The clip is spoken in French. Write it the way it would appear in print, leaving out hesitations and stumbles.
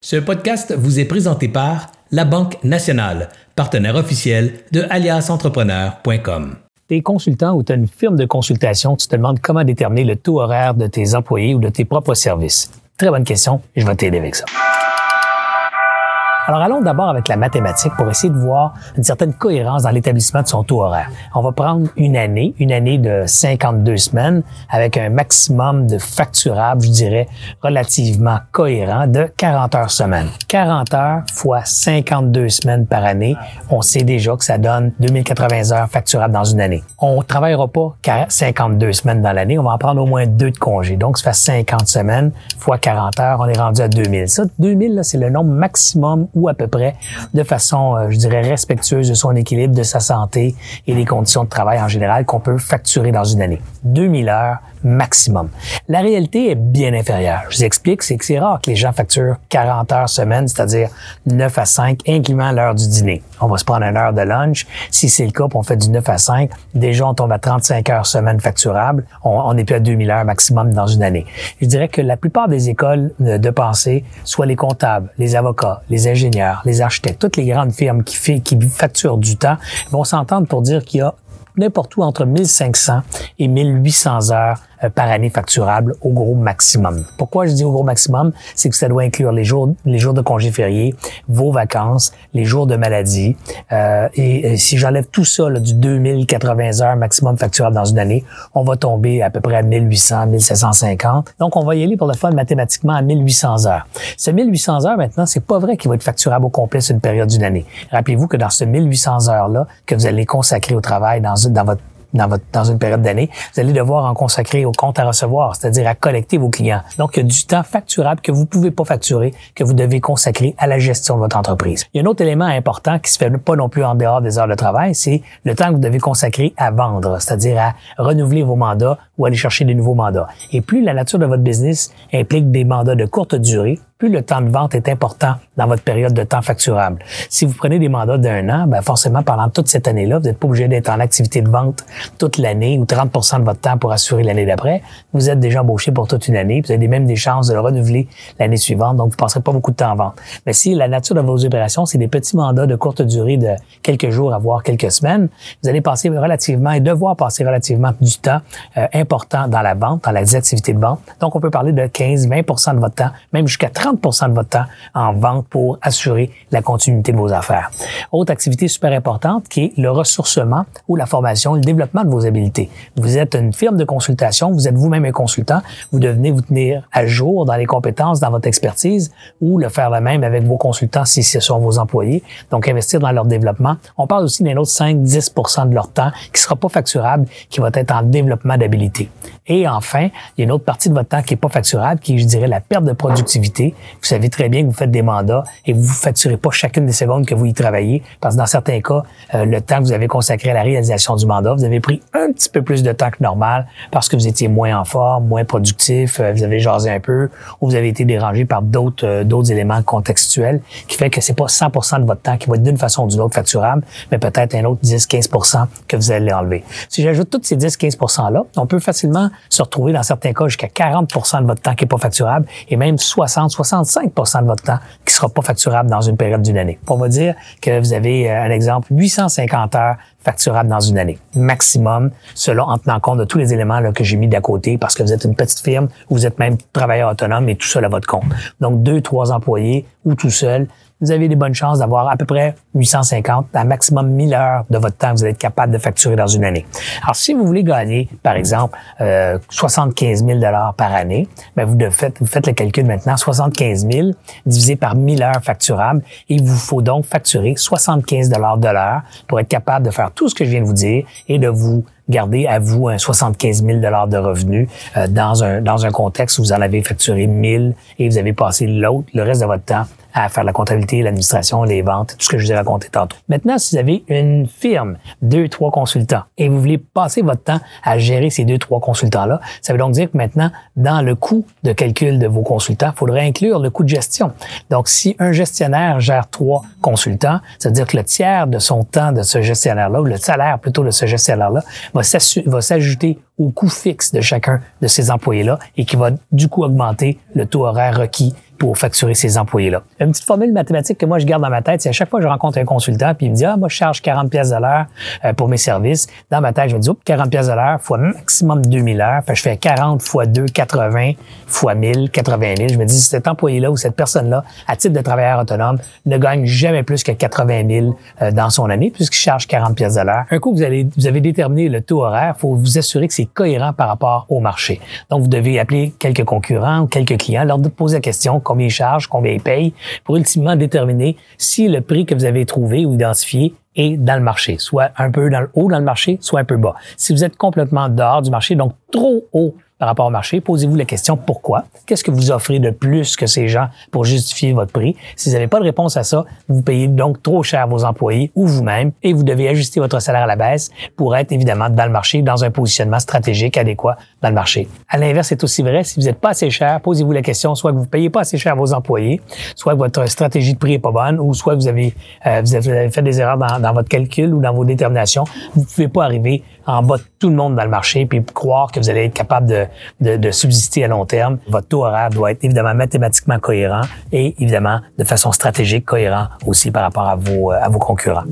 Ce podcast vous est présenté par la Banque Nationale, partenaire officiel de aliasentrepreneur.com. T'es consultant ou t'as une firme de consultation, tu te demandes comment déterminer le taux horaire de tes employés ou de tes propres services. Très bonne question, je vais t'aider avec ça. Alors allons d'abord avec la mathématique pour essayer de voir une certaine cohérence dans l'établissement de son taux horaire. On va prendre une année de 52 semaines avec un maximum de facturables, je dirais, relativement cohérent de 40 heures semaine. 40 heures fois 52 semaines par année, on sait déjà que ça donne 2080 heures facturables dans une année. On ne travaillera pas 52 semaines dans l'année, on va en prendre au moins 2 de congés. Donc, ça fait 50 semaines fois 40 heures, on est rendu à 2000. Ça, 2000, là, c'est le nombre maximum ou à peu près, de façon, je dirais, respectueuse de son équilibre, de sa santé et des conditions de travail en général qu'on peut facturer dans une année. 2000 heures maximum. La réalité est bien inférieure. Je vous explique, c'est que c'est rare que les gens facturent 40 heures semaine, c'est-à-dire 9 à 5, incluant l'heure du dîner. On va se prendre une heure de lunch. Si c'est le cas, on fait du 9 à 5. Déjà, on tombe à 35 heures semaine facturable. On n'est plus à 2000 heures maximum dans une année. Je dirais que la plupart des écoles de pensée, soit les comptables, les avocats, les ingénieurs, les architectes, toutes les grandes firmes qui facturent du temps vont s'entendre pour dire qu'il y a n'importe où entre 1500 et 1800 heures par année facturable au gros maximum. Pourquoi je dis au gros maximum? C'est que ça doit inclure les jours de congés fériés, vos vacances, les jours de maladie. Et si j'enlève tout ça là, du 2080 heures maximum facturable dans une année, on va tomber à peu près à 1800, 1750. Donc, on va y aller pour le fun mathématiquement à 1800 heures. Ce 1800 heures, maintenant, c'est pas vrai qu'il va être facturable au complet sur une période d'une année. Rappelez-vous que dans ce 1800 heures-là, que vous allez consacrer au travail dans une période d'année, vous allez devoir en consacrer au compte à recevoir, c'est-à-dire à collecter vos clients. Donc, il y a du temps facturable que vous pouvez pas facturer, que vous devez consacrer à la gestion de votre entreprise. Il y a un autre élément important qui se fait pas non plus en dehors des heures de travail, c'est le temps que vous devez consacrer à vendre, c'est-à-dire à renouveler vos mandats ou aller chercher des nouveaux mandats. Et plus la nature de votre business implique des mandats de courte durée, plus le temps de vente est important dans votre période de temps facturable. Si vous prenez des mandats d'1 an, ben forcément, pendant toute cette année-là, vous n'êtes pas obligé d'être en activité de vente toute l'année ou 30 % de votre temps pour assurer l'année d'après. Vous êtes déjà embauché pour toute une année, vous avez même des chances de le renouveler l'année suivante, donc vous ne passerez pas beaucoup de temps en vente. Mais si la nature de vos opérations, c'est des petits mandats de courte durée de quelques jours à voire quelques semaines, vous allez passer relativement et devoir passer relativement du temps important dans la vente, dans les activités de vente. Donc, on peut parler de 15-20 % de votre temps, même jusqu'à 30 % de votre temps en vente pour assurer la continuité de vos affaires. Autre activité super importante qui est le ressourcement ou la formation, le développement de vos habiletés. Vous êtes une firme de consultation, vous êtes vous-même un consultant, vous devez vous tenir à jour dans les compétences, dans votre expertise ou le faire le même avec vos consultants si ce sont vos employés. Donc, investir dans leur développement. On parle aussi d'un autre 5-10 % de leur temps qui sera pas facturable, qui va être en développement d'habiletés. Et enfin, il y a une autre partie de votre temps qui est pas facturable, qui est, je dirais, la perte de productivité. Vous savez très bien que vous faites des mandats et vous ne facturez pas chacune des secondes que vous y travaillez parce que dans certains cas, le temps que vous avez consacré à la réalisation du mandat, vous avez pris un petit peu plus de temps que normal parce que vous étiez moins en forme, moins productif, vous avez jasé un peu ou vous avez été dérangé par d'autres éléments contextuels qui fait que c'est pas 100 % de votre temps qui va être d'une façon ou d'une autre facturable, mais peut-être un autre 10-15 % que vous allez enlever. Si j'ajoute tous ces 10-15 %-là, on peut facilement se retrouver dans certains cas jusqu'à 40 % de votre temps qui n'est pas facturable et même 60-65 % de votre temps qui sera pas facturable dans une période d'une année. On va dire que vous avez, un exemple, 850 heures facturables dans une année, maximum, selon en tenant compte de tous les éléments là, que j'ai mis d'à côté parce que vous êtes une petite firme ou vous êtes même travailleur autonome et tout seul à votre compte. Donc, 2-3 employés ou tout seul, vous avez des bonnes chances d'avoir à peu près 850 à maximum 1000 heures de votre temps que vous allez être capable de facturer dans une année. Alors, si vous voulez gagner, par exemple, 75 000 $ par année, bien, vous faites le calcul maintenant, 75 000 divisé par 1000 heures facturables. Il vous faut donc facturer 75 $ de l'heure pour être capable de faire tout ce que je viens de vous dire et de vous garder à vous un 75 000 $ de revenus dans un contexte où vous en avez facturé 1000 et vous avez passé le reste de votre temps à faire la comptabilité, l'administration, les ventes, tout ce que je vous ai raconté tantôt. Maintenant, si vous avez une firme, 2-3 consultants, et vous voulez passer votre temps à gérer ces 2-3 consultants-là, ça veut donc dire que maintenant, dans le coût de calcul de vos consultants, il faudrait inclure le coût de gestion. Donc, si un gestionnaire gère 3 consultants, ça veut dire que le tiers de son temps de ce gestionnaire-là, ou le salaire plutôt de ce gestionnaire-là, va s'ajouter au coût fixe de chacun de ces employés-là et qui va du coup augmenter le taux horaire requis pour facturer ces employés-là. Une petite formule mathématique que moi, je garde dans ma tête, c'est à chaque fois que je rencontre un consultant puis il me dit « Ah, moi, je charge 40$ à l'heure pour mes services. » Dans ma tête, je me dis « Oups, 40$ à l'heure fois maximum 2000 heures. » Fait que je fais 40 fois 2, 80 fois 1000, 80 000. Je me dis « Cet employé-là ou cette personne-là, à titre de travailleur autonome, ne gagne jamais plus que 80 000 dans son année puisqu'il charge 40$ à l'heure. » Un coup, vous avez déterminé le taux horaire, il faut vous assurer que c'est cohérent par rapport au marché. Donc, vous devez appeler quelques concurrents ou quelques clients, leur poser la question combien ils chargent, combien ils payent, pour ultimement déterminer si le prix que vous avez trouvé ou identifié est dans le marché, soit un peu dans le haut dans le marché, soit un peu bas. Si vous êtes complètement dehors du marché, donc trop haut par rapport au marché, posez-vous la question pourquoi. Qu'est-ce que vous offrez de plus que ces gens pour justifier votre prix? Si vous n'avez pas de réponse à ça, vous payez donc trop cher vos employés ou vous-même et vous devez ajuster votre salaire à la baisse pour être évidemment dans le marché, dans un positionnement stratégique adéquat dans le marché. À l'inverse, c'est aussi vrai. Si vous n'êtes pas assez cher, posez-vous la question soit que vous ne payez pas assez cher vos employés, soit que votre stratégie de prix n'est pas bonne ou soit que vous avez fait des erreurs dans votre calcul ou dans vos déterminations. Vous ne pouvez pas arriver en bas de tout le monde dans le marché puis croire que vous allez être capable de subsister à long terme. Votre taux horaire doit être évidemment mathématiquement cohérent et évidemment de façon stratégique cohérent aussi par rapport à vos concurrents.